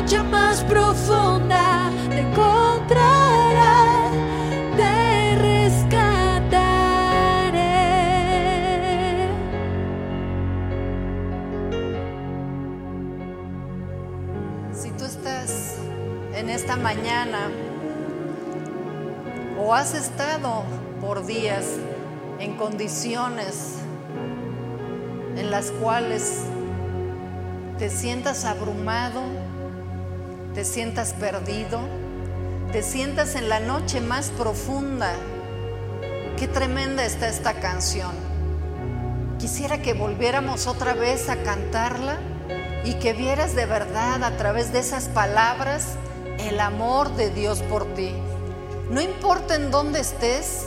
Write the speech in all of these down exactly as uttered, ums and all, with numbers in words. noche más profunda te encontrará, te rescataré. Si tú estás en esta mañana o has estado por días en condiciones en las cuales te sientas abrumado, te sientas perdido, te sientas en la noche más profunda. Qué tremenda está esta canción. Quisiera que volviéramos otra vez a cantarla y que vieras de verdad a través de esas palabras el amor de Dios por ti. No importa en dónde estés,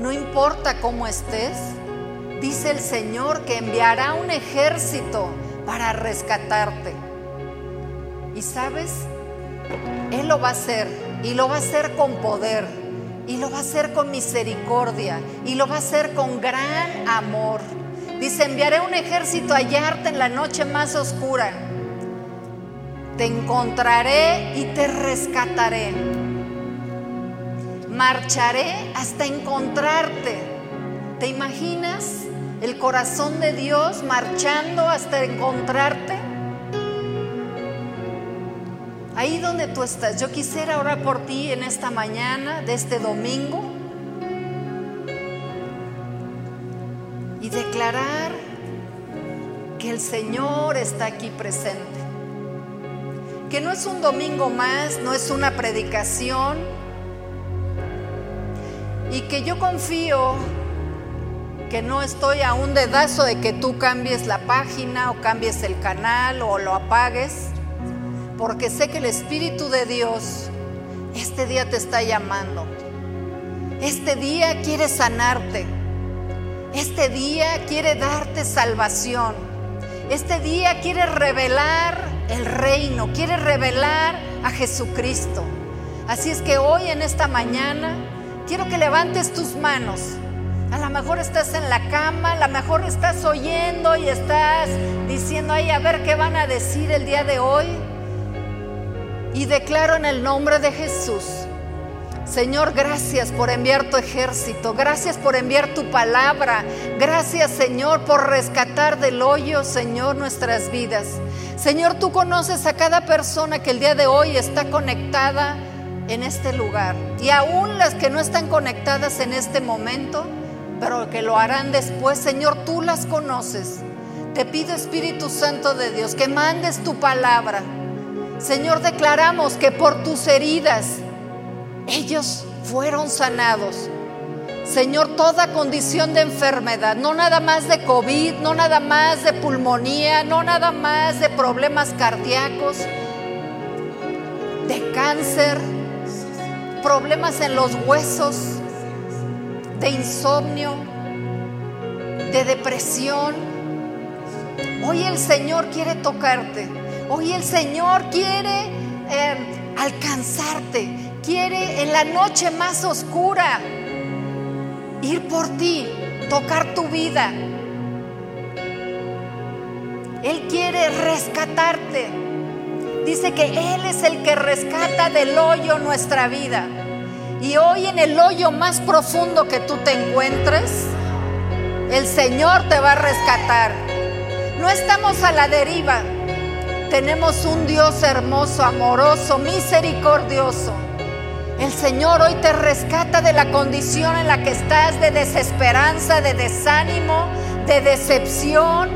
no importa cómo estés, dice el Señor que enviará un ejército para rescatarte. Y sabes, Él lo va a hacer, y lo va a hacer con poder, y lo va a hacer con misericordia, y lo va a hacer con gran amor. Dice, enviaré un ejército a hallarte en la noche más oscura. Te encontraré y te rescataré. Marcharé hasta encontrarte. ¿Te imaginas el corazón de Dios marchando hasta encontrarte? Ahí donde tú estás, yo quisiera orar por ti en esta mañana de este domingo y declarar que el Señor está aquí presente. Que no es un domingo más, no es una predicación, y que yo confío que no estoy a un dedazo de que tú cambies la página o cambies el canal o lo apagues, porque sé que el Espíritu de Dios este día te está llamando, este día quiere sanarte, este día quiere darte salvación, este día quiere revelar el reino, quiere revelar a Jesucristo. Así es que hoy en esta mañana quiero que levantes tus manos. A lo mejor estás en la cama, a lo mejor estás oyendo y estás diciendo, ay, a ver qué van a decir el día de hoy. Y declaro en el nombre de Jesús, Señor, gracias por enviar tu ejército, gracias por enviar tu palabra, gracias, Señor, por rescatar del hoyo, Señor, nuestras vidas. Señor, tú conoces a cada persona que el día de hoy está conectada en este lugar, y aún las que no están conectadas en este momento, pero que lo harán después, Señor, tú las conoces. Te pido, Espíritu Santo de Dios, que mandes tu palabra. Señor, declaramos que por tus heridas ellos fueron sanados. Señor, toda condición de enfermedad, no nada más de COVID, no nada más de pulmonía, no nada más de problemas cardíacos, de cáncer, problemas en los huesos, de insomnio, de depresión. Hoy el Señor quiere tocarte, hoy el Señor quiere eh, alcanzarte, quiere en la noche más oscura ir por ti, tocar tu vida. Él quiere rescatarte. Dice que Él es el que rescata del hoyo nuestra vida. Y hoy en el hoyo más profundo que tú te encuentres, el Señor te va a rescatar. No estamos a la deriva. Tenemos un Dios hermoso, amoroso, misericordioso. El Señor hoy te rescata de la condición en la que estás, de desesperanza, de desánimo, de decepción,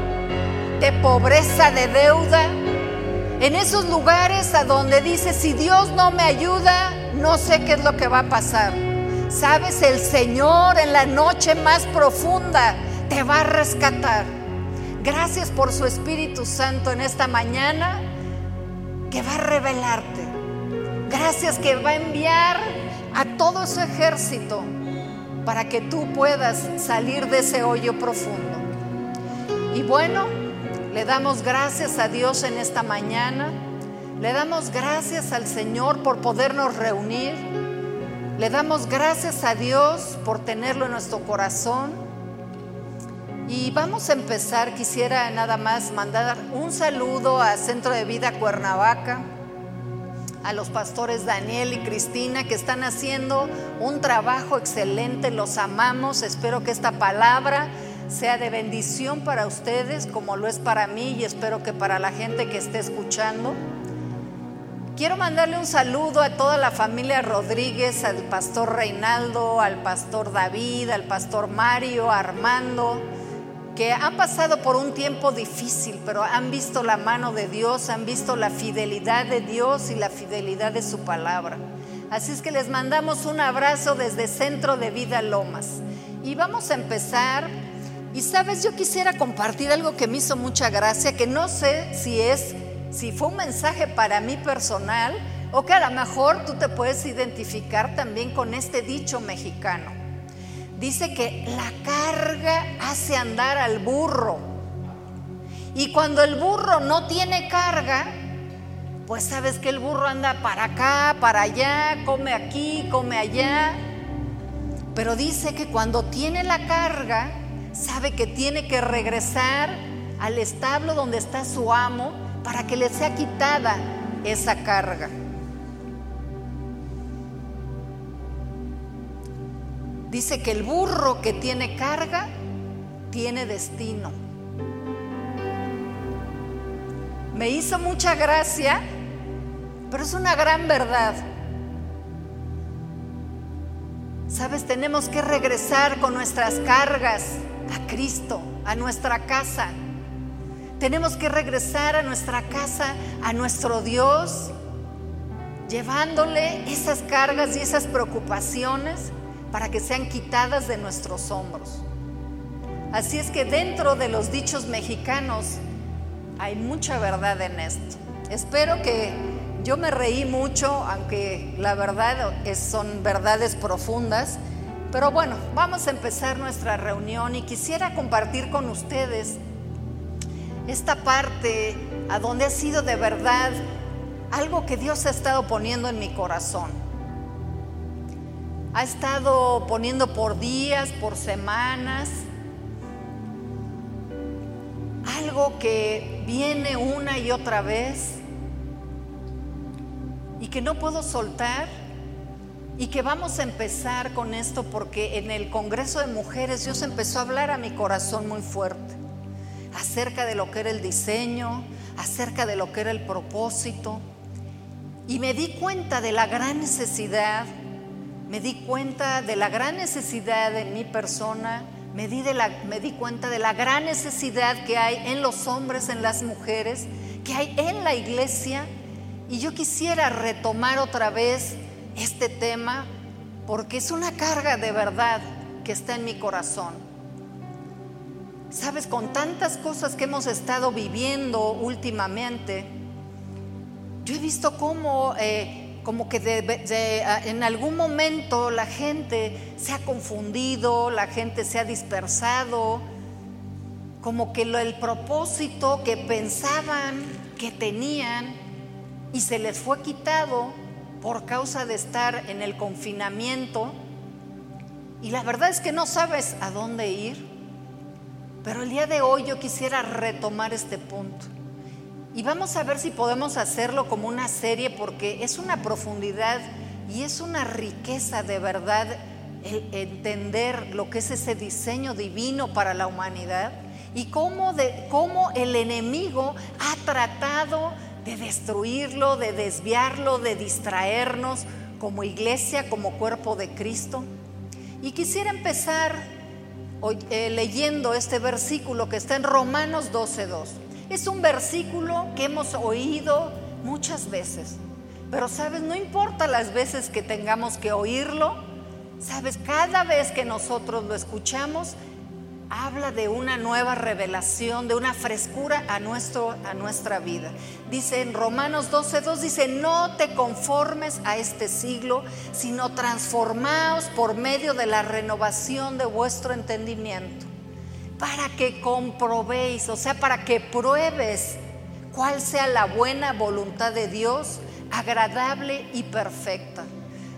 de pobreza, de deuda. En esos lugares a donde dices, si Dios no me ayuda, no sé qué es lo que va a pasar. Sabes, el Señor en la noche más profunda te va a rescatar. Gracias por su Espíritu Santo en esta mañana que va a revelarte. Gracias que va a enviar a todo su ejército para que tú puedas salir de ese hoyo profundo. Y bueno, le damos gracias a Dios en esta mañana. Le damos gracias al Señor por podernos reunir. Le damos gracias a Dios por tenerlo en nuestro corazón. Y vamos a empezar. Quisiera nada más mandar un saludo a Centro de Vida Cuernavaca, a los pastores Daniel y Cristina, que están haciendo un trabajo excelente. Los amamos. Espero que esta palabra sea de bendición para ustedes, como lo es para mí, y espero que para la gente que esté escuchando. Quiero mandarle un saludo a toda la familia Rodríguez, al pastor Reinaldo, al pastor David, al pastor Mario, a Armando, que han pasado por un tiempo difícil, pero han visto la mano de Dios, han visto la fidelidad de Dios y la fidelidad de su palabra. Así es que les mandamos un abrazo desde Centro de Vida Lomas. Y vamos a empezar. Y sabes, yo quisiera compartir algo que me hizo mucha gracia, que no sé si es, si fue un mensaje para mí personal, o que a lo mejor tú te puedes identificar también con este dicho mexicano. Dice que la carga hace andar al burro. Y cuando el burro no tiene carga, pues sabes que el burro anda para acá, para allá, come aquí, come allá. Pero dice que cuando tiene la carga, sabe que tiene que regresar al establo donde está su amo para que le sea quitada esa carga. Dice que el burro que tiene carga tiene destino. Me hizo mucha gracia, pero es una gran verdad. Sabes, tenemos que regresar con nuestras cargas a Cristo, a nuestra casa. Tenemos que regresar a nuestra casa, a nuestro Dios, llevándole esas cargas y esas preocupaciones para que sean quitadas de nuestros hombros. Así es que dentro de los dichos mexicanos hay mucha verdad en esto. Espero que yo me reí mucho, aunque la verdad es, son verdades profundas. Pero bueno, vamos a empezar nuestra reunión y quisiera compartir con ustedes esta parte a donde ha sido de verdad algo que Dios ha estado poniendo en mi corazón. Ha estado poniendo por días, por semanas, algo que viene una y otra vez y que no puedo soltar. Y que vamos a empezar con esto porque en el Congreso de Mujeres Dios empezó a hablar a mi corazón muy fuerte acerca de lo que era el diseño, acerca de lo que era el propósito. Y me di cuenta de la gran necesidad, me di cuenta de la gran necesidad en mi persona, me di, de la, me di cuenta de la gran necesidad que hay en los hombres, en las mujeres, que hay en la iglesia. Y yo quisiera retomar otra vez este tema porque es una carga de verdad que está en mi corazón. Sabes, con tantas cosas que hemos estado viviendo últimamente, yo he visto cómo eh, como que de, de, en algún momento la gente se ha confundido, la gente se ha dispersado, como que lo, el propósito que pensaban que tenían y se les fue quitado por causa de estar en el confinamiento. Y la verdad es que no sabes a dónde ir. Pero el día de hoy yo quisiera retomar este punto y vamos a ver si podemos hacerlo como una serie, porque es una profundidad y es una riqueza de verdad el entender lo que es ese diseño divino para la humanidad y cómo, de, cómo el enemigo ha tratado de destruirlo, de desviarlo, de distraernos como iglesia, como cuerpo de Cristo. Y quisiera empezar hoy, eh, leyendo este versículo que está en Romanos doce dos. Es un versículo que hemos oído muchas veces, pero sabes, no importa las veces que tengamos que oírlo, sabes, cada vez que nosotros lo escuchamos, habla de una nueva revelación, de una frescura a, nuestro, a nuestra vida. Dice en Romanos doce dos, dice: no te conformes a este siglo, sino transformaos por medio de la renovación de vuestro entendimiento, para que comprobéis, o sea, para que pruebes cuál sea la buena voluntad de Dios, agradable y perfecta.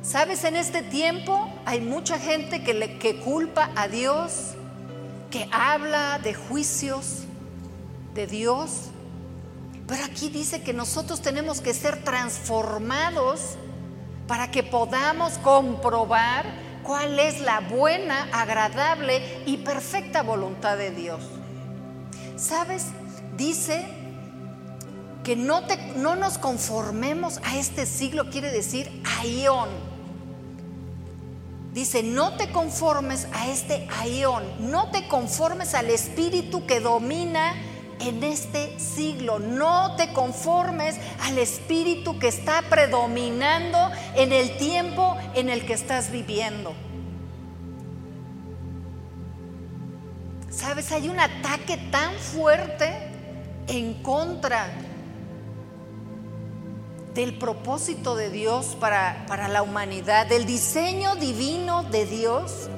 Sabes, en este tiempo hay mucha gente que, le, que culpa a Dios, que habla de juicios de Dios, Pero aquí dice que nosotros tenemos que ser transformados para que podamos comprobar cuál es la buena, agradable y perfecta voluntad de Dios. ¿Sabes? Dice que no, te, no nos conformemos a este siglo, quiere decir aión. Dice, no te conformes a este aión, no te conformes al espíritu que domina en este siglo, no te conformes al espíritu que está predominando en el tiempo en el que estás viviendo. Sabes, hay un ataque tan fuerte en contra del propósito de Dios para, para la humanidad, del diseño divino de Dios.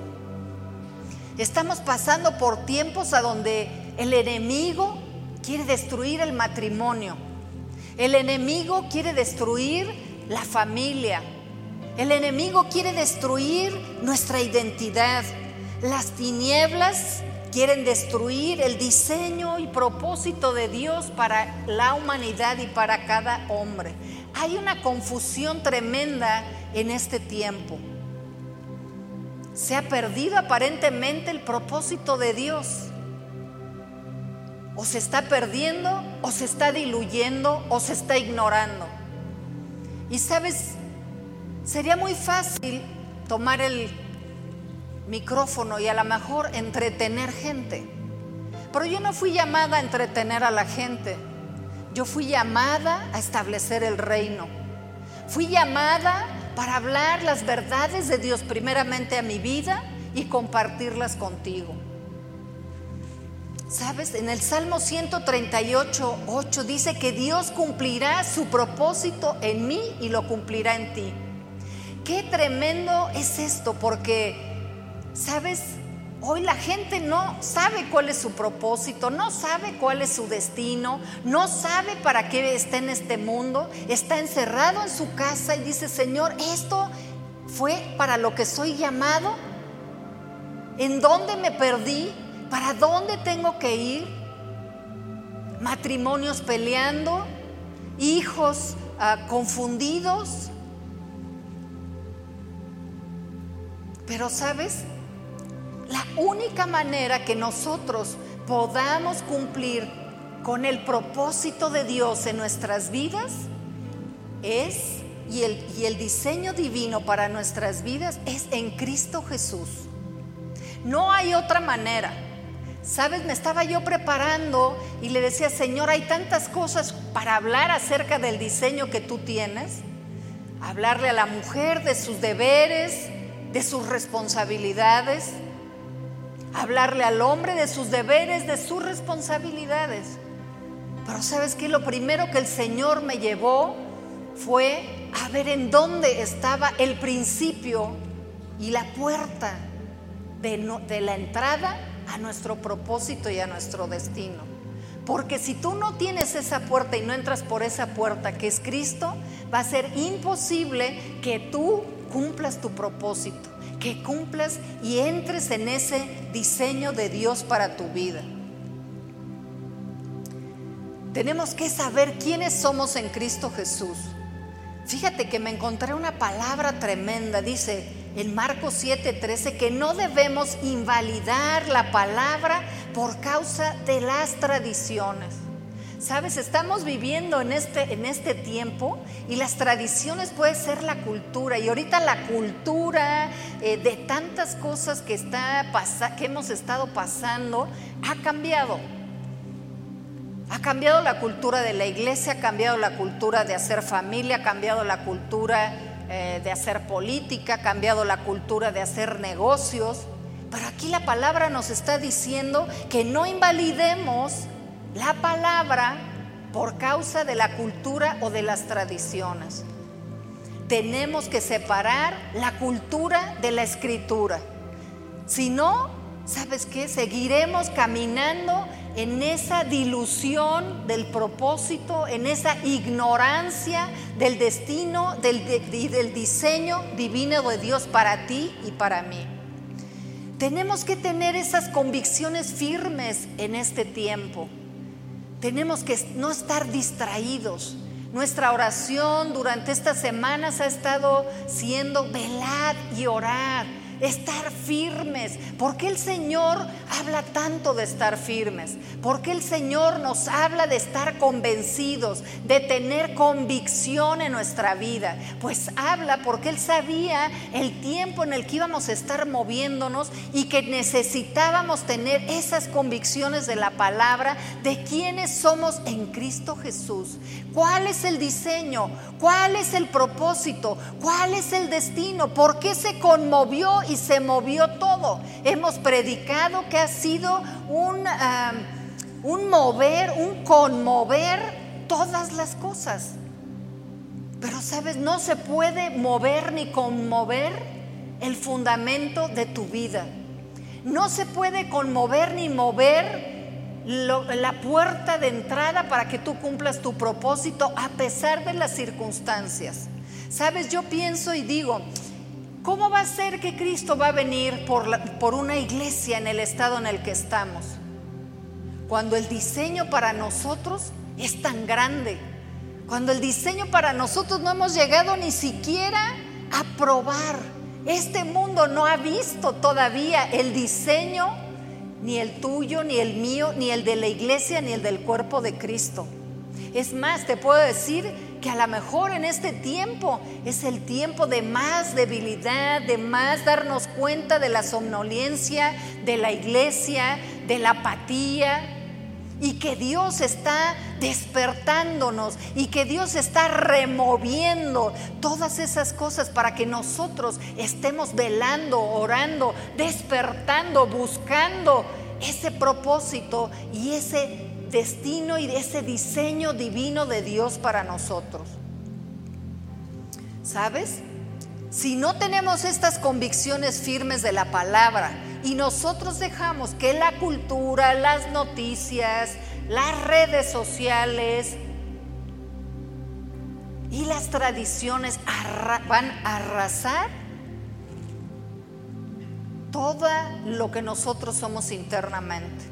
Estamos pasando por tiempos a donde el enemigo quiere destruir el matrimonio. El enemigo quiere destruir la familia. El enemigo quiere destruir nuestra identidad. Las tinieblas quieren destruir el diseño y propósito de Dios para la humanidad y para cada hombre. Hay una confusión tremenda en este tiempo. Se ha perdido aparentemente el propósito de Dios. O se está perdiendo, o se está diluyendo, o se está ignorando. Y sabes, sería muy fácil tomar el micrófono y a lo mejor entretener gente. Pero yo no fui llamada a entretener a la gente. Yo fui llamada a establecer el reino. Fui llamada para hablar las verdades de Dios primeramente a mi vida y compartirlas contigo. ¿Sabes? En el Salmo ciento treinta y ocho, ocho dice que Dios cumplirá su propósito en mí y lo cumplirá en ti. Qué tremendo es esto, porque, ¿sabes? Hoy la gente no sabe cuál es su propósito, no sabe cuál es su destino, no sabe para qué está en este mundo, está encerrado en su casa y dice: Señor, esto fue para lo que soy llamado, ¿en dónde me perdí? ¿Para dónde tengo que ir? Matrimonios peleando, hijos uh, confundidos. Pero ¿sabes? La única manera que nosotros podamos cumplir con el propósito de Dios en nuestras vidas es, y el, y el diseño divino para nuestras vidas es en Cristo Jesús. No hay otra manera. Sabes, me estaba yo preparando y le decía: Señor, hay tantas cosas para hablar acerca del diseño que tú tienes. Hablarle a la mujer de sus deberes, de sus responsabilidades. Hablarle al hombre de sus deberes, de sus responsabilidades. Pero ¿sabes qué? Lo primero que el Señor me llevó fue a ver en dónde estaba el principio y la puerta de, no, de la entrada a nuestro propósito y a nuestro destino. Porque si tú no tienes esa puerta y no entras por esa puerta que es Cristo, va a ser imposible que tú cumplas tu propósito, que cumplas y entres en ese diseño de Dios para tu vida. Tenemos que saber quiénes somos en Cristo Jesús. Fíjate que me encontré una palabra tremenda, dice en Marcos siete trece, que no debemos invalidar la palabra por causa de las tradiciones. Sabes, estamos viviendo en este, en este tiempo y las tradiciones puede ser la cultura. Y ahorita la cultura eh, de tantas cosas que, está, que hemos estado pasando ha cambiado. Ha cambiado la cultura de la iglesia, ha cambiado la cultura de hacer familia, ha cambiado la cultura Eh, de hacer política, ha cambiado la cultura de hacer negocios. Pero aquí la palabra nos está diciendo que no invalidemos la palabra por causa de la cultura o de las tradiciones. Tenemos que separar la cultura de la escritura. Si no, ¿sabes qué? Seguiremos caminando en esa dilución del propósito, en esa ignorancia del destino y del, de, del diseño divino de Dios para ti y para mí. Tenemos que tener esas convicciones firmes en este tiempo. Tenemos que no estar distraídos. Nuestra oración durante estas semanas ha estado siendo velad y orar, estar firmes. ¿Por qué el Señor habla tanto de estar firmes? ¿Por qué el Señor nos habla de estar convencidos, de tener convicción en nuestra vida? Pues habla porque Él sabía el tiempo en el que íbamos a estar moviéndonos y que necesitábamos tener esas convicciones de la palabra, de quiénes somos en Cristo Jesús. ¿Cuál es el diseño? ¿Cuál es el propósito? ¿Cuál es el destino? ¿Por qué se conmovió y se movió todo? Hemos predicado que ha sido un, um, un mover, un conmover todas las cosas. Pero sabes, no se puede mover ni conmover el fundamento de tu vida. No se puede conmover ni mover la puerta de entrada para que tú cumplas tu propósito a pesar de las circunstancias. Sabes, yo pienso y digo, ¿cómo va a ser que Cristo va a venir por, la, por una iglesia en el estado en el que estamos? Cuando el diseño para nosotros es tan grande, cuando el diseño para nosotros no hemos llegado ni siquiera a probar. Este mundo no ha visto todavía el diseño, ni el tuyo, ni el mío, ni el de la iglesia, ni el del cuerpo de Cristo. Es más, te puedo decir que a lo mejor en este tiempo es el tiempo de más debilidad, de más darnos cuenta de la somnolencia de la iglesia, de la apatía, y que Dios está despertándonos y que Dios está removiendo todas esas cosas para que nosotros estemos velando, orando, despertando, buscando ese propósito y ese destino y ese diseño divino de Dios para nosotros. ¿Sabes? Si no tenemos estas convicciones firmes de la palabra y nosotros dejamos que la cultura, las noticias, las redes sociales y las tradiciones arra- van a arrasar todo lo que nosotros somos internamente.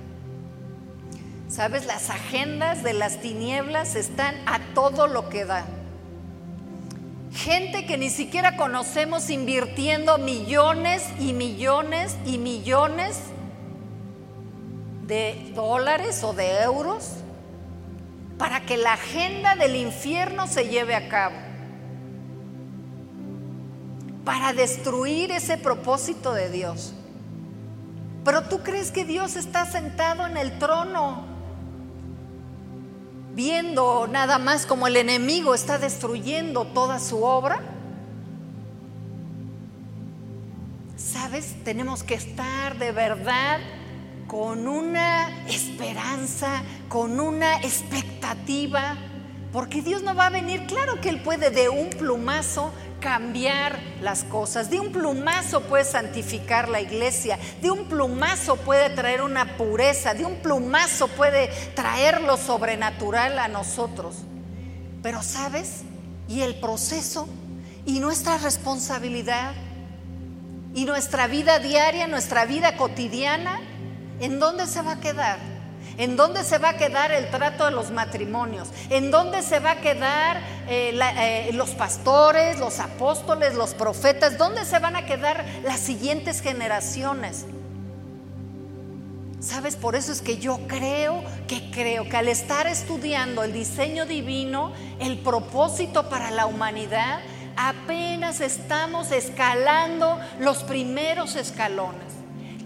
¿Sabes? Las agendas de las tinieblas están a todo lo que da. Gente que ni siquiera conocemos invirtiendo millones y millones y millones de dólares o de euros para que la agenda del infierno se lleve a cabo, para destruir ese propósito de Dios. Pero tú crees que Dios está sentado en el trono viendo nada más como el enemigo está destruyendo toda su obra. ¿Sabes? Tenemos que estar de verdad con una esperanza, con una expectativa, porque Dios no va a venir. Claro que Él puede de un plumazo cambiar las cosas, de un plumazo puede santificar la iglesia, de un plumazo puede traer una pureza, de un plumazo puede traer lo sobrenatural a nosotros. Pero ¿sabes? Y el proceso, y nuestra responsabilidad, y nuestra vida diaria, nuestra vida cotidiana, ¿en dónde se va a quedar? ¿En dónde se va a quedar el trato de los matrimonios? ¿En dónde se va a quedar eh, la, eh, los pastores, los apóstoles, los profetas? ¿Dónde se van a quedar las siguientes generaciones? ¿Sabes? Por eso es que yo creo que creo que al estar estudiando el diseño divino, el propósito para la humanidad, apenas estamos escalando los primeros escalones.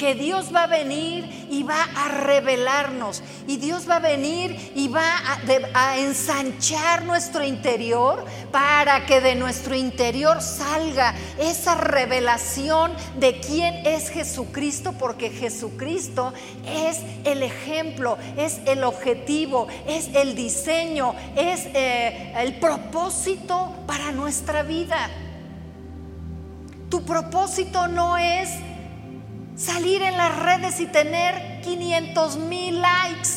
Que Dios va a venir y va a revelarnos, y Dios va a venir y va a, de, a ensanchar nuestro interior para que de nuestro interior salga esa revelación de quién es Jesucristo, porque Jesucristo es el ejemplo, es el objetivo, es el diseño, es eh, el propósito para nuestra vida. Tu propósito no es salir en las redes y tener quinientos mil likes.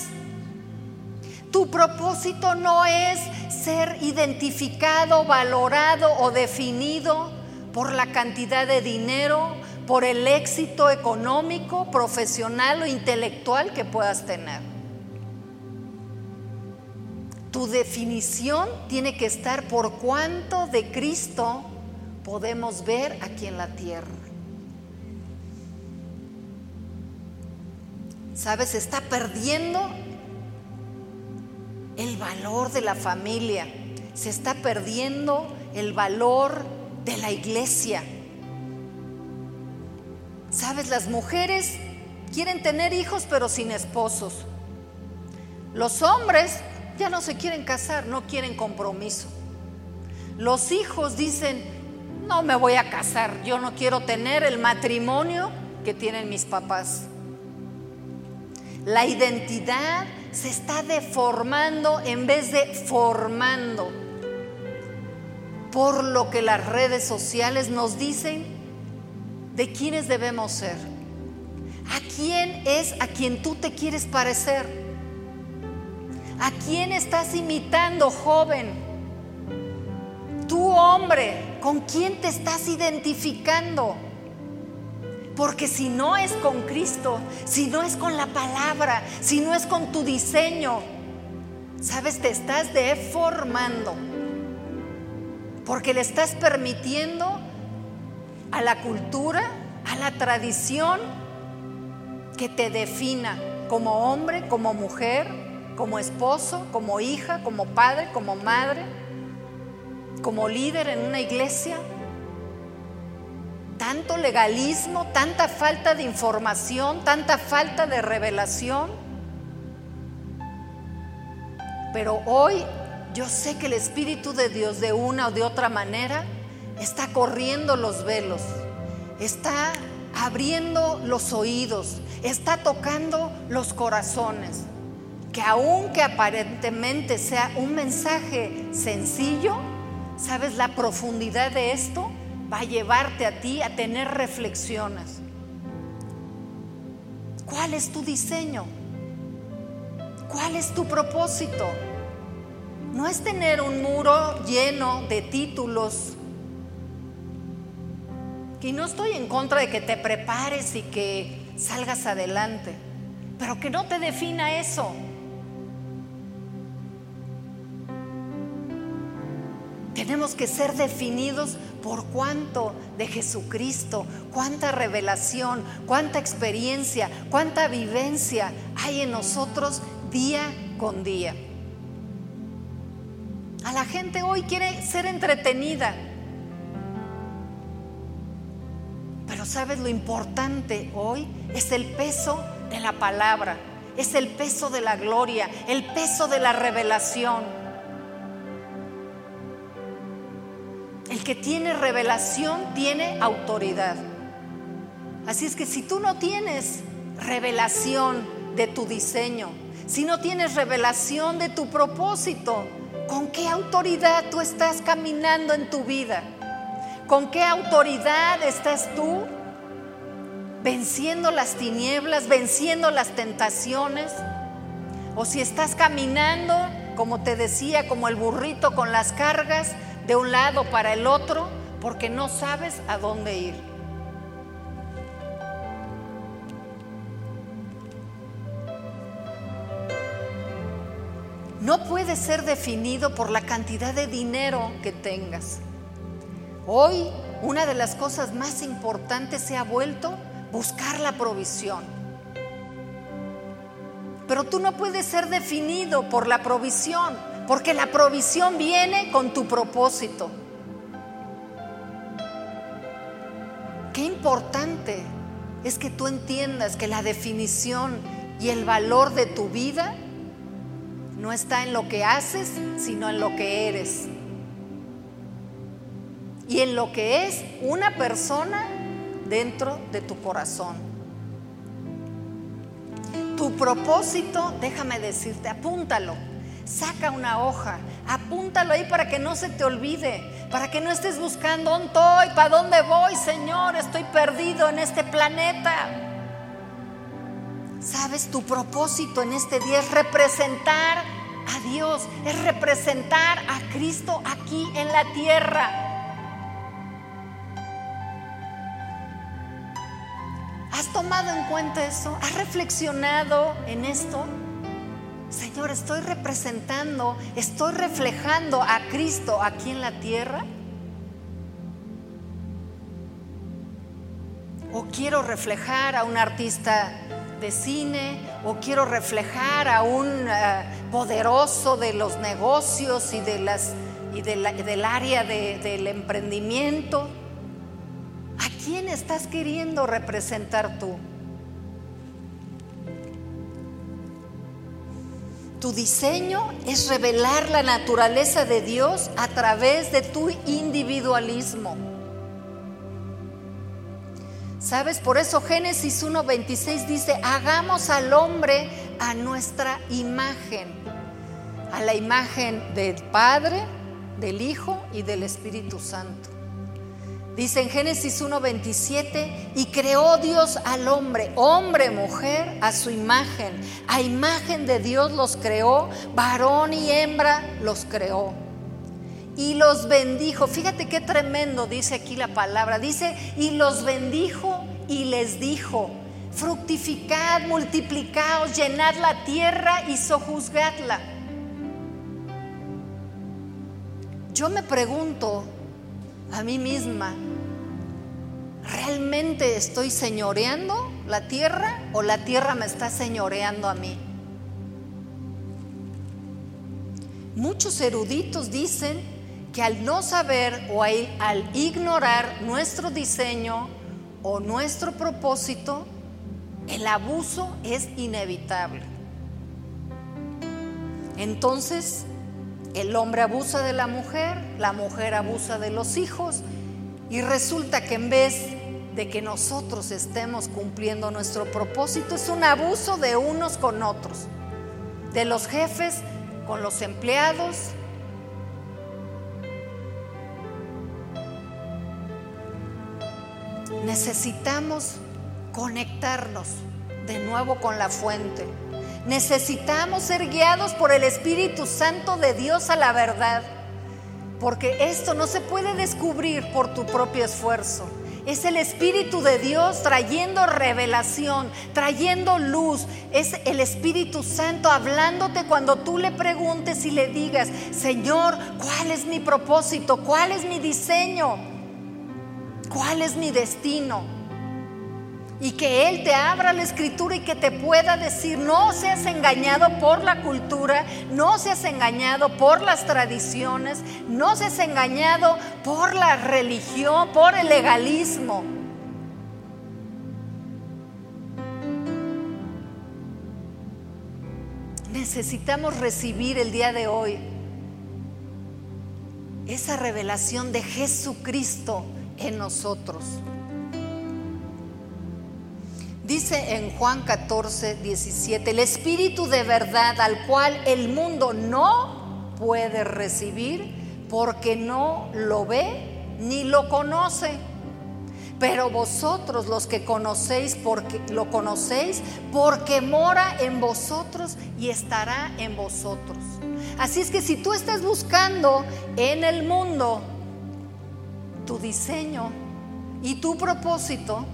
Tu propósito no es ser identificado, valorado o definido por la cantidad de dinero, por el éxito económico, profesional o intelectual que puedas tener. Tu definición tiene que estar por cuánto de Cristo podemos ver aquí en la tierra. ¿Sabes? Se está perdiendo el valor de la familia. Se está perdiendo el valor de la iglesia. ¿Sabes? Las mujeres quieren tener hijos pero sin esposos. Los hombres ya no se quieren casar, no quieren compromiso. Los hijos dicen, no me voy a casar, yo no quiero tener el matrimonio que tienen mis papás. La identidad se está deformando en vez de formando, por lo que las redes sociales nos dicen de quiénes debemos ser. ¿A quién es a quien tú te quieres parecer? ¿A quién estás imitando, joven? Tú, hombre, ¿con quién te estás identificando? Porque si no es con Cristo, si no es con la palabra, si no es con tu diseño, sabes, te estás deformando. Porque le estás permitiendo a la cultura, a la tradición que te defina como hombre, como mujer, como esposo, como hija, como padre, como madre, como líder en una iglesia. Tanto legalismo, tanta falta de información, tanta falta de revelación. Pero hoy yo sé que el Espíritu de Dios, de una o de otra manera, está corriendo los velos, está abriendo los oídos, está tocando los corazones. Que aunque aparentemente sea un mensaje sencillo, ¿sabes? La profundidad de esto va a llevarte a ti a tener reflexiones. ¿Cuál es tu diseño? ¿Cuál es tu propósito? No es tener un muro lleno de títulos. Y no estoy en contra de que te prepares y que salgas adelante, pero que no te defina eso. Tenemos que ser definidos por cuánto de Jesucristo, cuánta revelación, cuánta experiencia, cuánta vivencia hay en nosotros día con día. A la gente hoy quiere ser entretenida, pero sabes, lo importante hoy es el peso de la palabra, es el peso de la gloria, el peso de la revelación. El que tiene revelación tiene autoridad. Así es que si tú no tienes revelación de tu diseño, si no tienes revelación de tu propósito, ¿con qué autoridad tú estás caminando en tu vida? ¿Con qué autoridad estás tú venciendo las tinieblas, venciendo las tentaciones? O si estás caminando, como te decía, como el burrito con las cargas, de un lado para el otro, porque no sabes a dónde ir. No puedes ser definido por la cantidad de dinero que tengas. Hoy, una de las cosas más importantes se ha vuelto buscar la provisión. Pero tú no puedes ser definido por la provisión. Porque la provisión viene con tu propósito. Qué importante es que tú entiendas que la definición y el valor de tu vida no está en lo que haces, sino en lo que eres. Y en lo que es una persona dentro de tu corazón. Tu propósito, déjame decirte, apúntalo. Saca una hoja, apúntalo ahí para que no se te olvide, para que no estés buscando dónde estoy, para dónde voy, Señor, estoy perdido en este planeta. Sabes, tu propósito en este día es representar a Dios, es representar a Cristo aquí en la tierra. ¿Has tomado en cuenta eso? ¿Has reflexionado en esto? Señor, ¿estoy representando, estoy reflejando a Cristo aquí en la tierra? ¿O quiero reflejar a un artista de cine? ¿O quiero reflejar a un uh, poderoso de los negocios y, de las, y de la, del área de, del emprendimiento? ¿A quién estás queriendo representar tú? Tu diseño es revelar la naturaleza de Dios a través de tu individualismo. ¿Sabes? Por eso Génesis uno veintiséis dice: hagamos al hombre a nuestra imagen, a la imagen del Padre, del Hijo y del Espíritu Santo. Dice en Génesis uno veintisiete: y creó Dios al hombre, hombre, mujer, a su imagen, a imagen de Dios los creó, varón y hembra los creó, y los bendijo. Fíjate qué tremendo dice aquí la palabra, dice: y los bendijo y les dijo: fructificad, multiplicaos, llenad la tierra y sojuzgadla. Yo me pregunto a mí misma, ¿realmente estoy señoreando la tierra o la tierra me está señoreando a mí? Muchos eruditos dicen que al no saber o al ignorar nuestro diseño o nuestro propósito, el abuso es inevitable. Entonces, el hombre abusa de la mujer, la mujer abusa de los hijos, y resulta que en vez de que nosotros estemos cumpliendo nuestro propósito, es un abuso de unos con otros, de los jefes con los empleados. Necesitamos conectarnos de nuevo con la fuente. Necesitamos ser guiados por el Espíritu Santo de Dios a la verdad, porque esto no se puede descubrir por tu propio esfuerzo. Es el Espíritu de Dios trayendo revelación, trayendo luz. Es el Espíritu Santo hablándote cuando tú le preguntes y le digas: Señor, ¿cuál es mi propósito? ¿Cuál es mi diseño? ¿Cuál es mi destino? Y que Él te abra la Escritura y que te pueda decir: no seas engañado por la cultura, no seas engañado por las tradiciones, no seas engañado por la religión, por el legalismo. Necesitamos recibir el día de hoy esa revelación de Jesucristo en nosotros. Dice en Juan catorce diecisiete: el Espíritu de verdad, al cual el mundo no puede recibir porque no lo ve ni lo conoce, pero vosotros los que conocéis porque lo conocéis porque mora en vosotros y estará en vosotros. Así es que si tú estás buscando en el mundo tu diseño y tu propósito,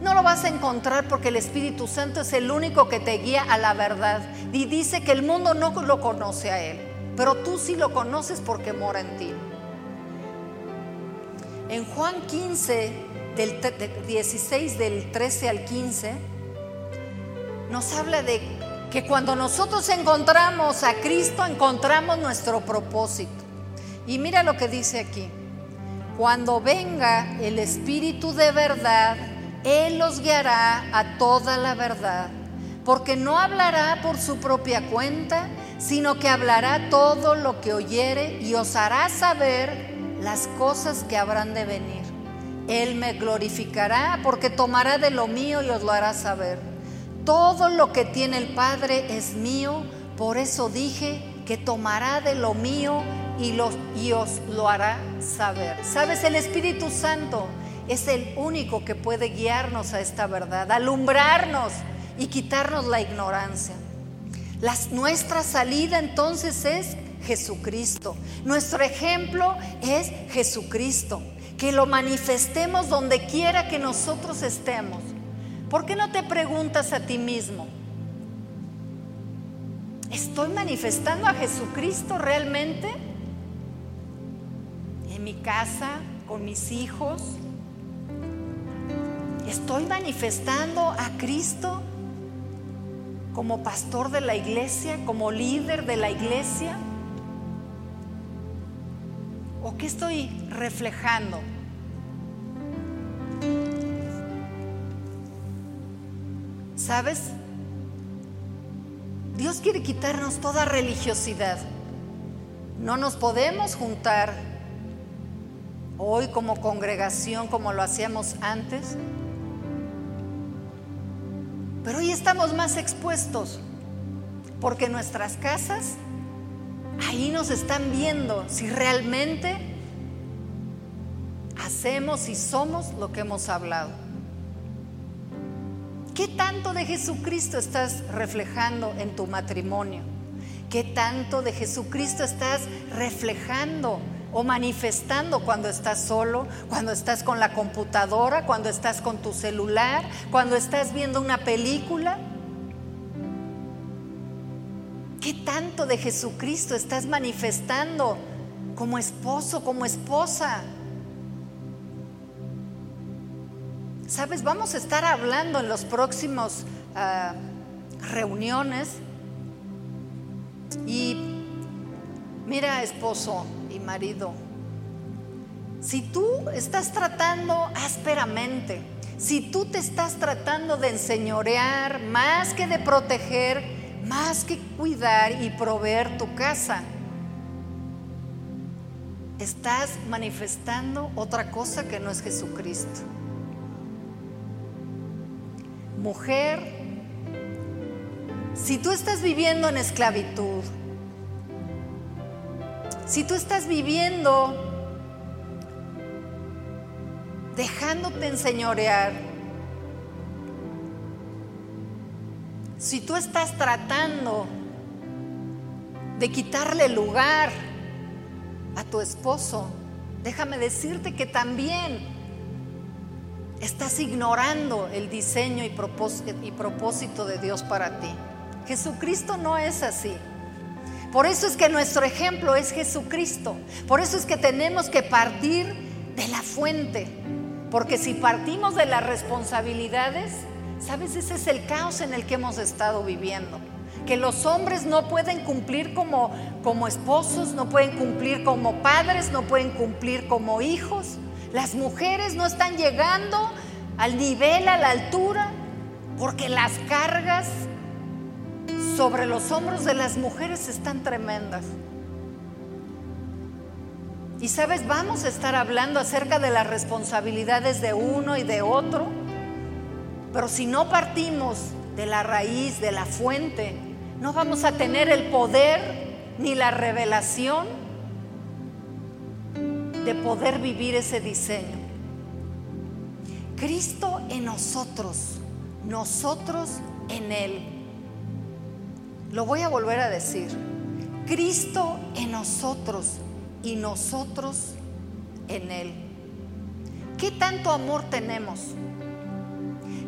no lo vas a encontrar, porque el Espíritu Santo es el único que te guía a la verdad. Y dice que el mundo no lo conoce a Él, pero tú sí lo conoces porque mora en ti. En Juan quince, del dieciséis, del trece al quince, nos habla de que cuando nosotros encontramos a Cristo, encontramos nuestro propósito. Y mira lo que dice aquí: cuando venga el Espíritu de verdad, Él los guiará a toda la verdad, porque no hablará por su propia cuenta, sino que hablará todo lo que oyere y os hará saber las cosas que habrán de venir. Él me glorificará, porque tomará de lo mío y os lo hará saber. Todo lo que tiene el Padre es mío, por eso dije que tomará de lo mío y, los, y os lo hará saber. ¿Sabes? El Espíritu Santo es el único que puede guiarnos a esta verdad, alumbrarnos y quitarnos la ignorancia. Las, nuestra salida entonces es Jesucristo. Nuestro ejemplo es Jesucristo. Que lo manifestemos donde quiera que nosotros estemos. ¿Por qué no te preguntas a ti mismo? ¿Estoy manifestando a Jesucristo realmente? En mi casa, con mis hijos, ¿estoy manifestando a Cristo como pastor de la iglesia, como líder de la iglesia? ¿O qué estoy reflejando? ¿Sabes? Dios quiere quitarnos toda religiosidad. No nos podemos juntar hoy como congregación como lo hacíamos antes, pero hoy estamos más expuestos porque en nuestras casas ahí nos están viendo si realmente hacemos y somos lo que hemos hablado. ¿Qué tanto de Jesucristo estás reflejando en tu matrimonio? ¿Qué tanto de Jesucristo estás reflejando o manifestando cuando estás solo, cuando estás con la computadora, cuando estás con tu celular, cuando estás viendo una película? ¿Qué tanto de Jesucristo estás manifestando como esposo, como esposa? Sabes, vamos a estar hablando en los próximos uh, reuniones. Y mira, esposo y marido, si tú estás tratando ásperamente, si tú te estás tratando de enseñorear más que de proteger, más que cuidar y proveer tu casa, estás manifestando otra cosa que no es Jesucristo. Mujer, si tú estás viviendo en esclavitud, si tú estás viviendo dejándote enseñorear, si tú estás tratando de quitarle lugar a tu esposo, déjame decirte que también estás ignorando el diseño y propósito, y propósito de Dios para ti. Jesucristo no es así. Por eso es que nuestro ejemplo es Jesucristo. Por eso es que tenemos que partir de la fuente. Porque si partimos de las responsabilidades, ¿sabes? Ese es el caos en el que hemos estado viviendo. Que los hombres no pueden cumplir como, como esposos, no pueden cumplir como padres, no pueden cumplir como hijos. Las mujeres no están llegando al nivel, a la altura, porque las cargas sobre los hombros de las mujeres están tremendas. Y sabes, vamos a estar hablando acerca de las responsabilidades de uno y de otro, pero si no partimos de la raíz, de la fuente, no vamos a tener el poder ni la revelación de poder vivir ese diseño. Cristo en nosotros, nosotros en Él. Lo voy a volver a decir. Cristo en nosotros y nosotros en Él. ¿Qué tanto amor tenemos?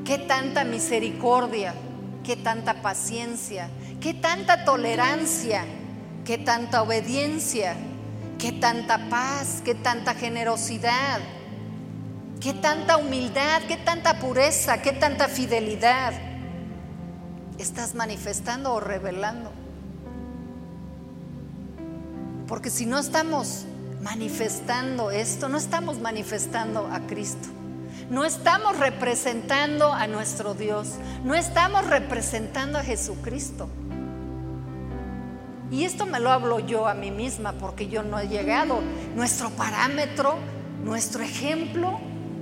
¿Qué tanta misericordia? ¿Qué tanta paciencia? ¿Qué tanta tolerancia? ¿Qué tanta obediencia? Qué tanta paz, qué tanta generosidad, qué tanta humildad, qué tanta pureza, qué tanta fidelidad estás manifestando o revelando. Porque si no estamos manifestando esto, no estamos manifestando a Cristo, no estamos representando a nuestro Dios, no estamos representando a Jesucristo. Y esto me lo hablo yo a mí misma porque yo no he llegado. Nuestro parámetro, nuestro ejemplo,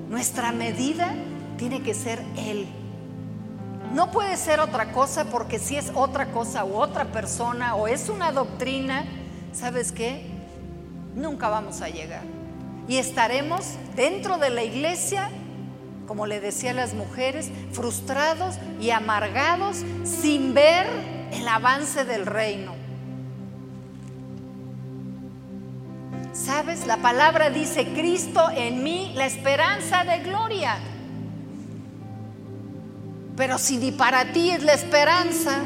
nuestra medida tiene que ser Él. No puede ser otra cosa, porque si es otra cosa u otra persona o es una doctrina, ¿sabes qué? Nunca vamos a llegar. Y estaremos dentro de la iglesia, como le decía a las mujeres, frustrados y amargados sin ver el avance del reino. ¿Sabes? La palabra dice: Cristo en mí, la esperanza de gloria. Pero si ni para ti es la esperanza,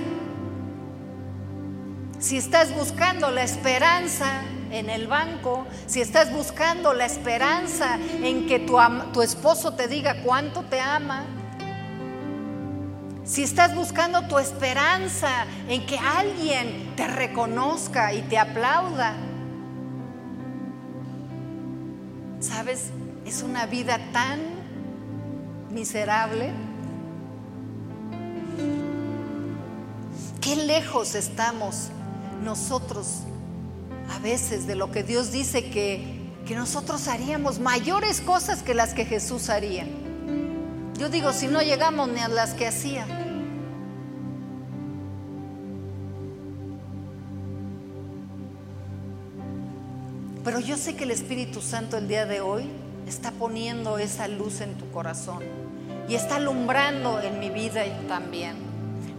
Si estás buscando la esperanza en el banco, si estás buscando la esperanza en que tu, tu esposo te diga cuánto te ama, si estás buscando tu esperanza en que alguien te reconozca y te aplauda, ¿sabes? Es una vida tan miserable. Qué lejos estamos nosotros a veces de lo que Dios dice que, que nosotros haríamos, mayores cosas que las que Jesús haría. Yo digo, si no llegamos ni a las que hacía. Pero yo sé que el Espíritu Santo el día de hoy está poniendo esa luz en tu corazón y está alumbrando en mi vida también.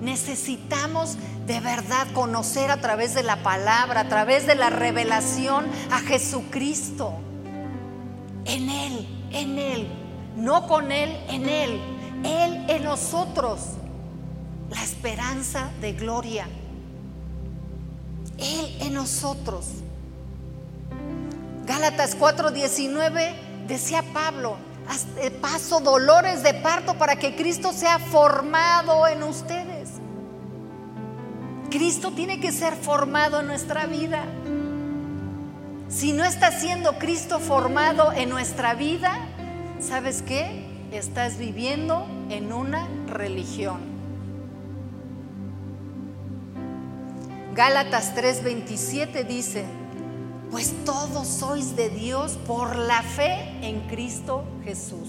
Necesitamos de verdad conocer a través de la palabra, a través de la revelación a Jesucristo. En Él, en Él, no con Él, en Él, Él en nosotros, la esperanza de gloria. Él en nosotros. Gálatas cuatro diecinueve decía Pablo: paso dolores de parto para que Cristo sea formado en ustedes. Cristo tiene que ser formado en nuestra vida. Si no está siendo Cristo formado en nuestra vida, ¿sabes qué? Estás viviendo en una religión. Gálatas tres veintisiete dice: pues todos sois de Dios por la fe en Cristo Jesús.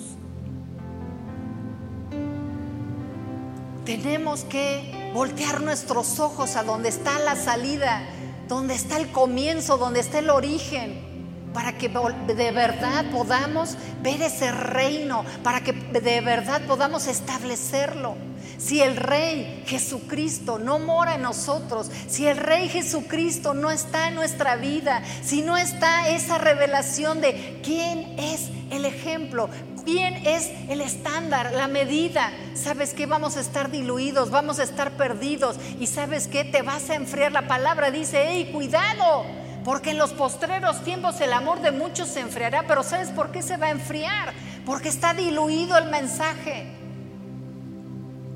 Tenemos que voltear nuestros ojos a donde está la salida, donde está el comienzo, donde está el origen, para que de verdad podamos ver ese reino, para que de verdad podamos establecerlo. Si el Rey Jesucristo no mora en nosotros, si el Rey Jesucristo no está en nuestra vida, si no está esa revelación de quién es el ejemplo, ¿quién es el estándar, la medida? ¿Sabes qué? Vamos a estar diluidos, vamos a estar perdidos. Y ¿sabes qué? Te vas a enfriar. La palabra dice: ¡hey, cuidado! Porque en los postreros tiempos el amor de muchos se enfriará. Pero ¿sabes por qué se va a enfriar? Porque está diluido el mensaje.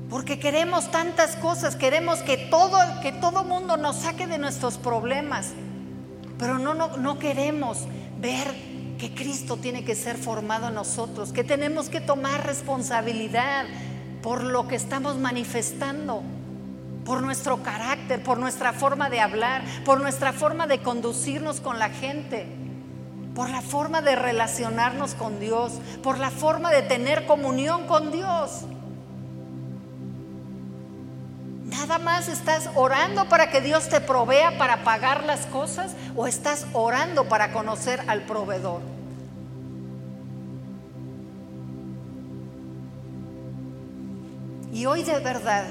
Porque queremos tantas cosas, queremos que todo, que todo mundo nos saque de nuestros problemas. Pero no, no, no queremos ver que Cristo tiene que ser formado en nosotros, que tenemos que tomar responsabilidad por lo que estamos manifestando, por nuestro carácter, por nuestra forma de hablar, por nuestra forma de conducirnos con la gente, por la forma de relacionarnos con Dios, por la forma de tener comunión con Dios. Nada más estás orando para que Dios te provea para pagar las cosas, o estás orando para conocer al proveedor. Y hoy de verdad,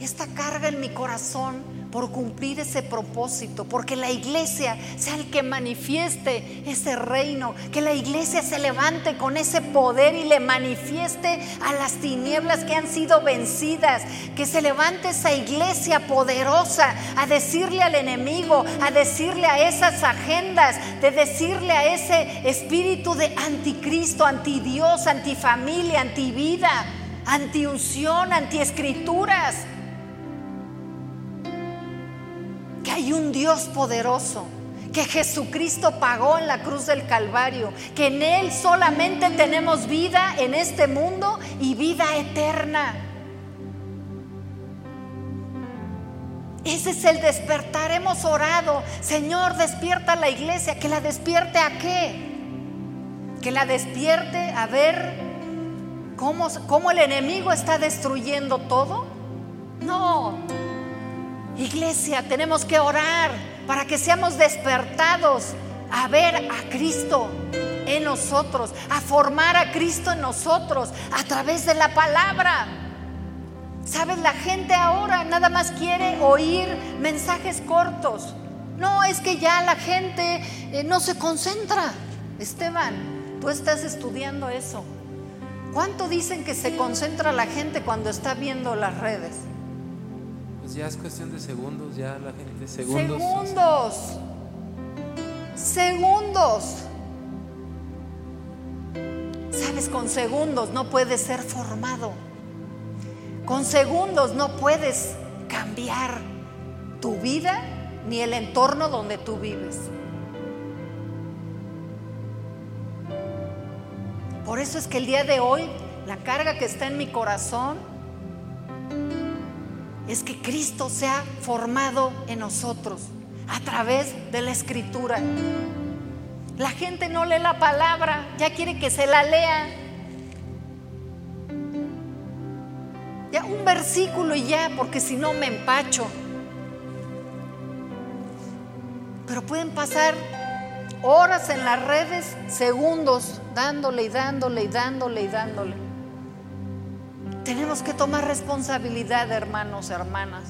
esta carga en mi corazón por cumplir ese propósito, porque la iglesia sea el que manifieste ese reino, que la iglesia se levante con ese poder y le manifieste a las tinieblas que han sido vencidas, que se levante esa iglesia poderosa a decirle al enemigo, a decirle a esas agendas, de decirle a ese espíritu de anticristo, antidios, antifamilia, antivida, antiunción, antiescrituras, que hay un Dios poderoso, que Jesucristo pagó en la cruz del Calvario, que en Él solamente tenemos vida en este mundo y vida eterna. Ese es el despertar. Hemos orado: Señor, despierta la iglesia. ¿Que la despierte a qué? Que la despierte a ver cómo, cómo el enemigo está destruyendo todo. No. Iglesia, tenemos que orar para que seamos despertados a ver a Cristo en nosotros, a formar a Cristo en nosotros a través de la palabra. ¿Sabes? La gente ahora nada más quiere oír mensajes cortos. No, es que ya la gente eh, no se concentra. Esteban, tú estás estudiando eso. ¿Cuánto dicen que se concentra la gente cuando está viendo las redes? pues ya es cuestión de segundos, ya la gente segundos. Segundos. Segundos. Sabes, con segundos no puedes ser formado. Con segundos no puedes cambiar tu vida ni el entorno donde tú vives. Por eso es que el día de hoy la carga que está en mi corazón es que Cristo se ha formado en nosotros a través de la Escritura. La gente no lee la palabra, ya quiere que se la lea. Ya un versículo y ya, porque si no me empacho. Pero pueden pasar horas en las redes, segundos, dándole y dándole y dándole y dándole. Tenemos que tomar responsabilidad, hermanos, hermanas.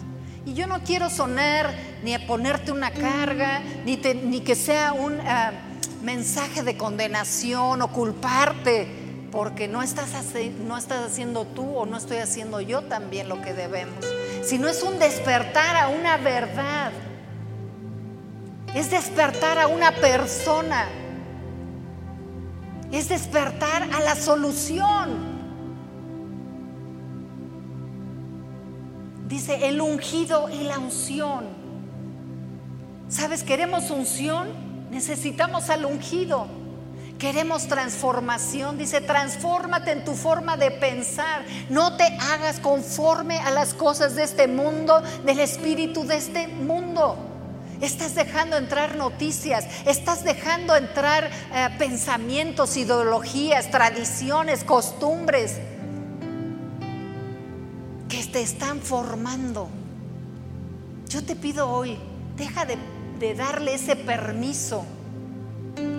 Y yo no quiero sonar ni a ponerte una carga, ni, te, ni que sea un uh, mensaje de condenación o culparte, porque no estás, hace, no estás haciendo tú o no estoy haciendo yo también lo que debemos. Sino es un despertar a una verdad. Es despertar a una persona. Es despertar a la solución. Dice el ungido y la unción. ¿Sabes? Queremos unción, necesitamos al ungido. Queremos transformación, dice, transfórmate en tu forma de pensar. No te hagas conforme a las cosas de este mundo, del espíritu de este mundo. Estás dejando entrar noticias, estás dejando entrar eh, pensamientos, ideologías, tradiciones, costumbres que te están formando. Yo te pido hoy, deja de, de darle ese permiso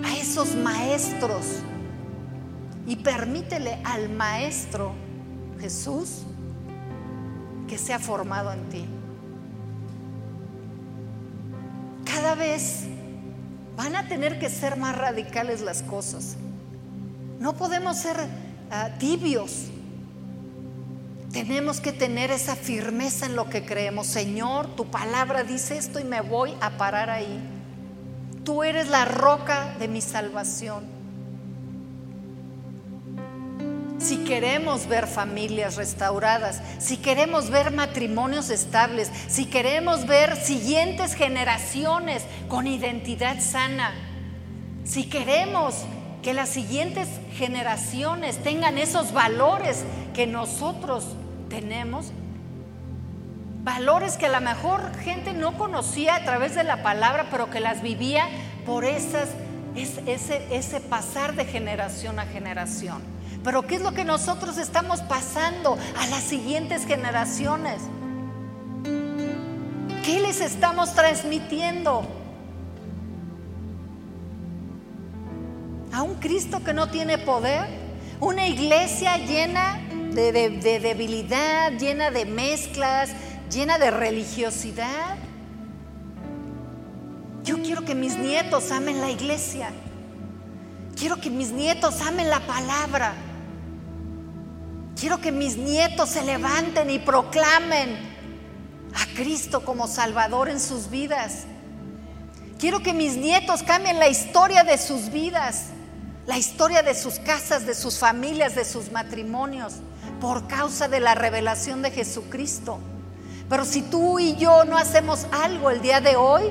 a esos maestros y permítele al Maestro Jesús que sea formado en ti. Cada vez van a tener que ser más radicales las cosas. No podemos ser uh, tibios. Tenemos que tener esa firmeza en lo que creemos. Señor, tu palabra dice esto y me voy a parar ahí. Tú eres la roca de mi salvación. Si queremos ver familias restauradas, si queremos ver matrimonios estables, si queremos ver siguientes generaciones con identidad sana, si queremos que las siguientes generaciones tengan esos valores que nosotros tenemos, valores que a lo mejor gente no conocía a través de la palabra, pero que las vivía por esas, ese, ese pasar de generación a generación. Pero ¿qué es lo que nosotros estamos pasando a las siguientes generaciones? ¿Qué les estamos transmitiendo? A un Cristo que no tiene poder, una iglesia llena de, de, de debilidad, llena de mezclas, llena de religiosidad. Yo quiero que mis nietos amen la iglesia, quiero que mis nietos amen la palabra, quiero que mis nietos se levanten y proclamen a Cristo como Salvador en sus vidas. Quiero que mis nietos cambien la historia de sus vidas, la historia de sus casas, de sus familias, de sus matrimonios, por causa de la revelación de Jesucristo. Pero si tú y yo no hacemos algo el día de hoy,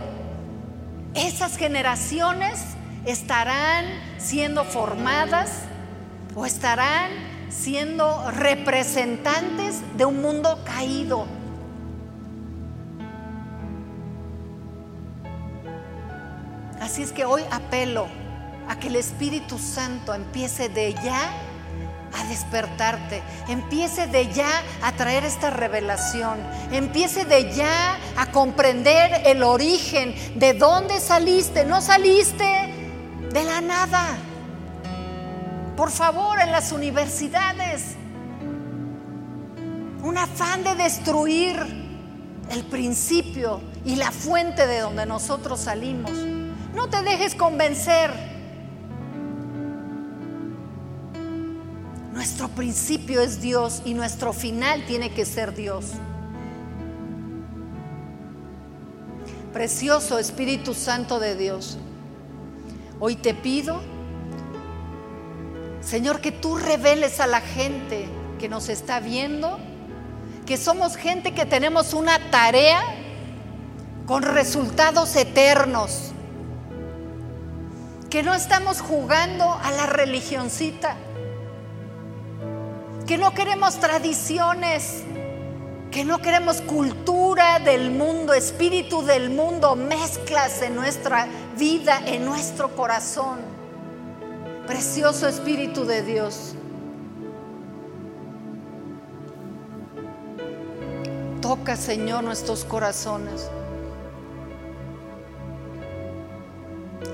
esas generaciones estarán siendo formadas o estarán siendo representantes de un mundo caído. Así es que hoy apelo a que el Espíritu Santo empiece de ya a despertarte, empiece de ya a traer esta revelación, empiece de ya a comprender el origen, de dónde saliste. No saliste de la nada. Por favor, en las universidades, un afán de destruir el principio y la fuente de donde nosotros salimos. No te dejes convencer. Nuestro principio es Dios y nuestro final tiene que ser Dios. Precioso Espíritu Santo de Dios, hoy te pido, Señor, que tú reveles a la gente que nos está viendo que somos gente que tenemos una tarea con resultados eternos, que no estamos jugando a la religioncita, que no queremos tradiciones, que no queremos cultura del mundo, espíritu del mundo, mezclas en nuestra vida, en nuestro corazón. Precioso Espíritu de Dios, toca, Señor, nuestros corazones.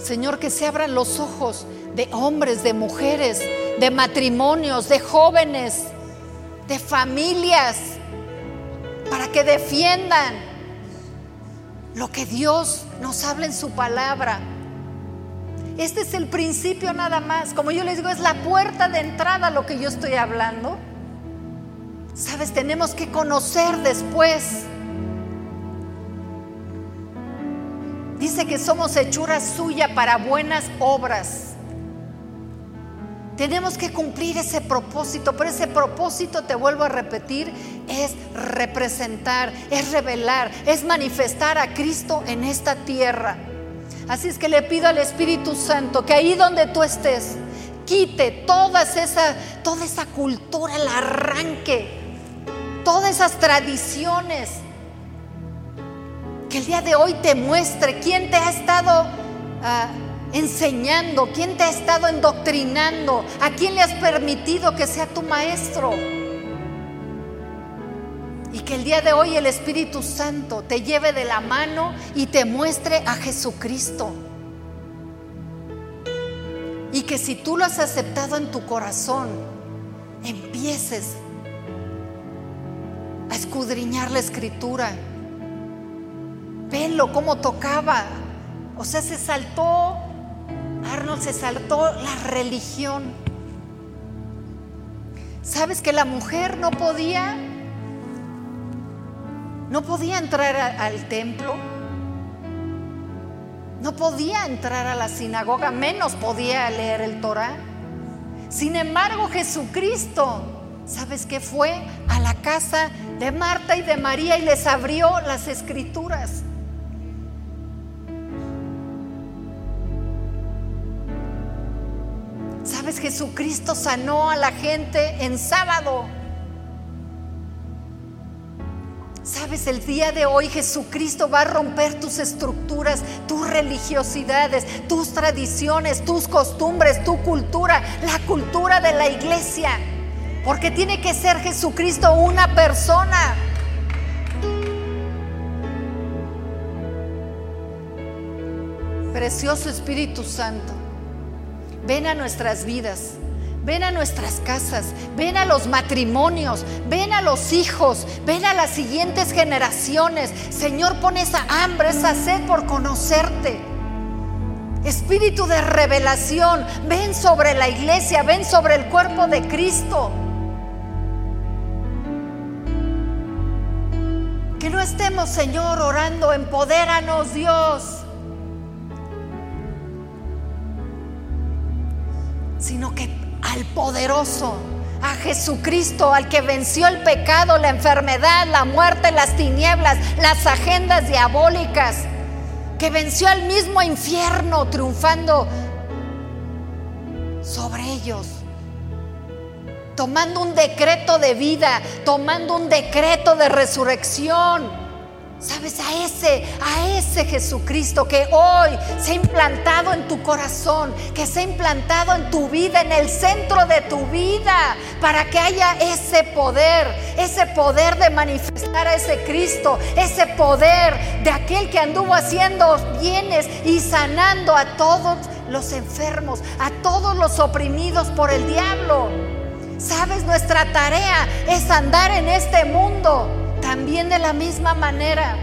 Señor, que se abran los ojos de hombres, de mujeres, de matrimonios, de jóvenes, de familias, para que defiendan lo que Dios nos habla en su palabra. Este es el principio nada más. Como yo les digo, es la puerta de entrada lo que yo estoy hablando. Sabes, tenemos que conocer después. Dice que somos hechura suya para buenas obras. Tenemos que cumplir ese propósito, pero ese propósito, te vuelvo a repetir, es representar, es revelar, es manifestar a Cristo en esta tierra. Así es que le pido al Espíritu Santo que ahí donde tú estés, quite todas esa, toda esa cultura, el arranque, todas esas tradiciones. Que el día de hoy te muestre quién te ha estado uh, enseñando, quién te ha estado endoctrinando, a quién le has permitido que sea tu maestro. Y que el día de hoy el Espíritu Santo te lleve de la mano y te muestre a Jesucristo. Y que si tú lo has aceptado en tu corazón, empieces a escudriñar la Escritura. Velo cómo tocaba. O sea, se saltó, Arnold se saltó la religión. ¿Sabes que la mujer no podía, no podía entrar a, al templo? No podía entrar a la sinagoga, menos podía leer el Torá. Sin embargo, Jesucristo, ¿sabes qué? Fue a la casa de Marta y de María y les abrió las Escrituras. ¿Sabes? Jesucristo sanó a la gente en sábado. ¿Sabes? El día de hoy Jesucristo va a romper tus estructuras, tus religiosidades, tus tradiciones, tus costumbres, tu cultura, la cultura de la iglesia. Porque tiene que ser Jesucristo una persona. Precioso Espíritu Santo, ven a nuestras vidas, ven a nuestras casas, ven a los matrimonios, ven a los hijos, ven a las siguientes generaciones. Señor, pon esa hambre, esa sed por conocerte. Espíritu de revelación, ven sobre la iglesia, ven sobre el cuerpo de Cristo. Que no estemos, Señor, orando, empodéranos, Dios, sino que al poderoso, a Jesucristo, al que venció el pecado, la enfermedad, la muerte, las tinieblas, las agendas diabólicas, que venció al mismo infierno triunfando sobre ellos, tomando un decreto de vida, tomando un decreto de resurrección. Sabes, a ese, a ese Jesucristo que hoy se ha implantado en tu corazón, que se ha implantado en tu vida, en el centro de tu vida, para que haya ese poder, ese poder de manifestar a ese Cristo, ese poder de aquel que anduvo haciendo bienes y sanando a todos los enfermos, a todos los oprimidos por el diablo. Sabes, nuestra tarea es andar en este mundo también de la misma manera.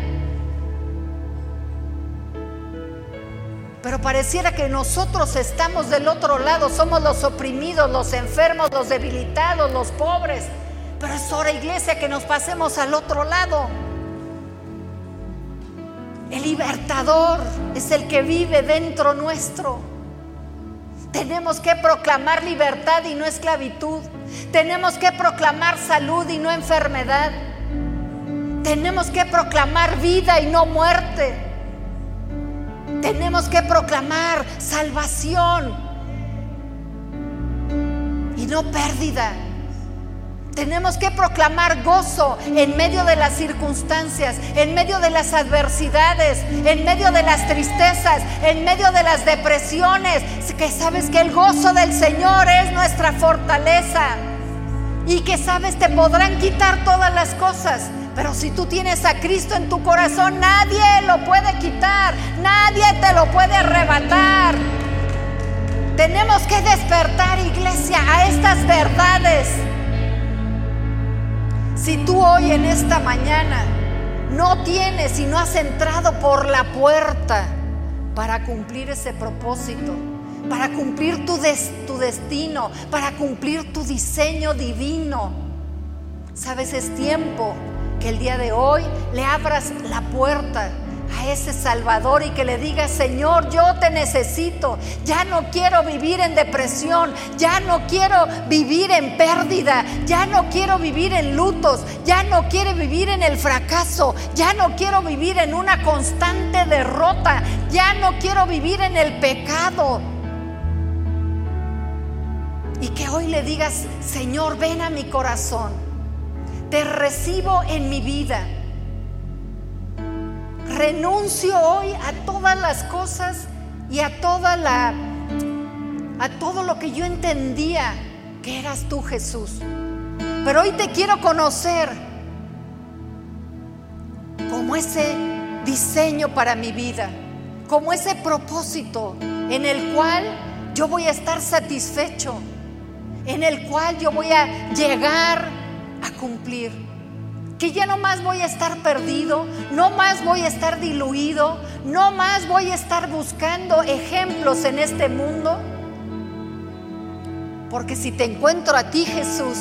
Pero pareciera que nosotros estamos del otro lado, somos los oprimidos, los enfermos, los debilitados, los pobres. Pero es hora, iglesia, que nos pasemos al otro lado. El libertador es el que vive dentro nuestro. Tenemos que proclamar libertad y no esclavitud. Tenemos que proclamar salud y no enfermedad. Tenemos que proclamar vida y no muerte. Tenemos que proclamar salvación y no pérdida. Tenemos que proclamar gozo en medio de las circunstancias, en medio de las adversidades, en medio de las tristezas, en medio de las depresiones, que sabes que el gozo del Señor es nuestra fortaleza y que sabes te podrán quitar todas las cosas, pero si tú tienes a Cristo en tu corazón, nadie lo puede quitar, nadie te lo puede arrebatar. Tenemos que despertar, iglesia, a estas verdades. Si tú hoy en esta mañana no tienes y no has entrado por la puerta para cumplir ese propósito, para cumplir tu, des, tu destino, para cumplir tu diseño divino, sabes, es tiempo que el día de hoy le abras la puerta a ese Salvador y que le digas: Señor, yo te necesito, ya no quiero vivir en depresión, ya no quiero vivir en pérdida, ya no quiero vivir en lutos, ya no quiero vivir en el fracaso, ya no quiero vivir en una constante derrota, ya no quiero vivir en el pecado. Y que hoy le digas: Señor, ven a mi corazón, te recibo en mi vida. Renuncio hoy a todas las cosas y a toda la a todo lo que yo entendía que eras tú, Jesús. Pero hoy te quiero conocer como ese diseño para mi vida, como ese propósito en el cual yo voy a estar satisfecho, en el cual yo voy a llegar a cumplir. Que ya no más voy a estar perdido, no más voy a estar diluido, no más voy a estar buscando ejemplos en este mundo. Porque si te encuentro a ti, Jesús,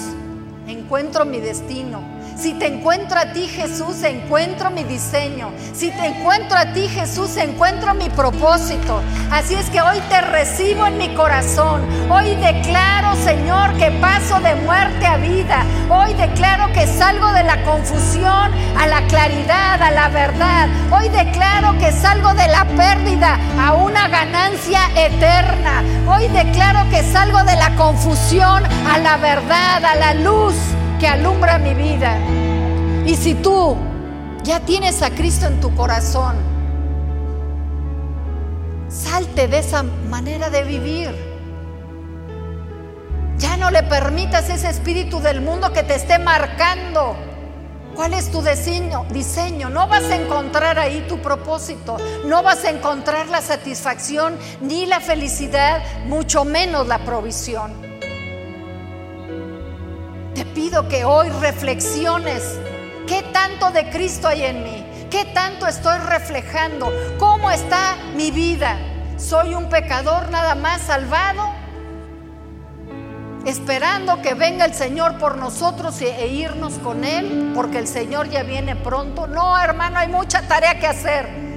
encuentro mi destino. Si te encuentro a ti, Jesús, encuentro mi diseño. Si te encuentro a ti, Jesús, encuentro mi propósito. Así es que hoy te recibo en mi corazón. Hoy declaro, Señor, que paso de muerte a vida. Hoy declaro que salgo de la confusión a la claridad, a la verdad. Hoy declaro que salgo de la pérdida a una ganancia eterna. Hoy declaro que salgo de la confusión a la verdad, a la luz que alumbra mi vida. Y si tú ya tienes a Cristo en tu corazón, salte de esa manera de vivir. Ya no le permitas ese espíritu del mundo que te esté marcando cuál es tu diseño, diseño. No vas a encontrar ahí tu propósito, no vas a encontrar la satisfacción ni la felicidad, mucho menos la provisión. Te pido que hoy reflexiones: ¿qué tanto de Cristo hay en mí? ¿Qué tanto estoy reflejando? ¿Cómo está mi vida? ¿Soy un pecador nada más salvado, esperando que venga el Señor por nosotros e irnos con Él, porque el Señor ya viene pronto? No, hermano, hay mucha tarea que hacer.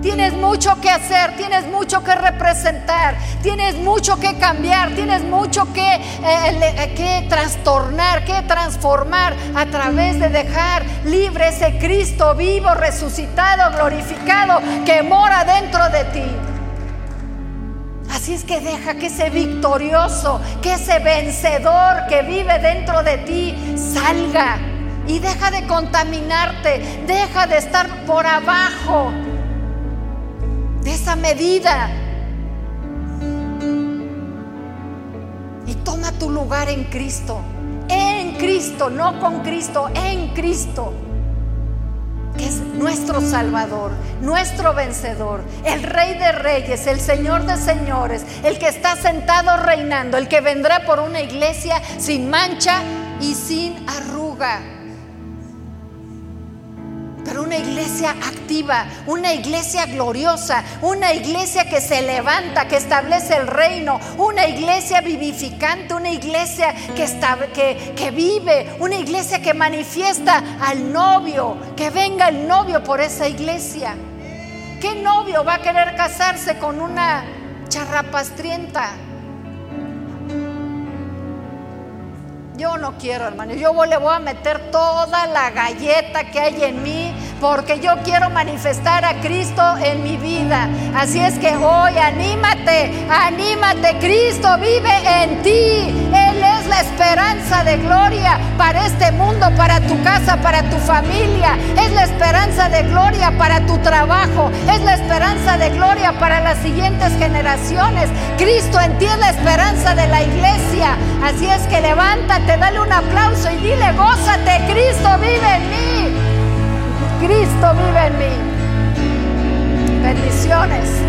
Tienes mucho que hacer, tienes mucho que representar, tienes mucho que cambiar, tienes mucho que, eh, que trastornar, que transformar a través de dejar libre ese Cristo vivo, resucitado, glorificado, que mora dentro de ti. Así es que deja que ese victorioso, que ese vencedor que vive dentro de ti salga y deja de contaminarte, deja de estar por abajo de esa medida y toma tu lugar en Cristo, en Cristo, no con Cristo, en Cristo, que es nuestro Salvador, nuestro vencedor, el Rey de Reyes, el Señor de Señores, el que está sentado reinando, el que vendrá por una iglesia sin mancha y sin arruga. Pero una iglesia activa, una iglesia gloriosa, una iglesia que se levanta, que establece el reino, una iglesia vivificante, una iglesia que, está, que, que vive, una iglesia que manifiesta al novio, que venga el novio por esa iglesia. ¿Qué novio va a querer casarse con una charrapastrienta? Yo no quiero, hermano. Yo le voy a meter toda la galleta que hay en mí, porque yo quiero manifestar a Cristo en mi vida. Así es que hoy anímate, anímate. Cristo vive en ti. Él es la esperanza de gloria para este mundo, para tu casa, para tu familia. Es la esperanza de gloria para tu trabajo. Es la esperanza de gloria para las siguientes generaciones. Cristo en ti es la esperanza de la iglesia. Así es que levántate, dale un aplauso y dile: gózate, Cristo vive en mí. Cristo vive en mí. Bendiciones.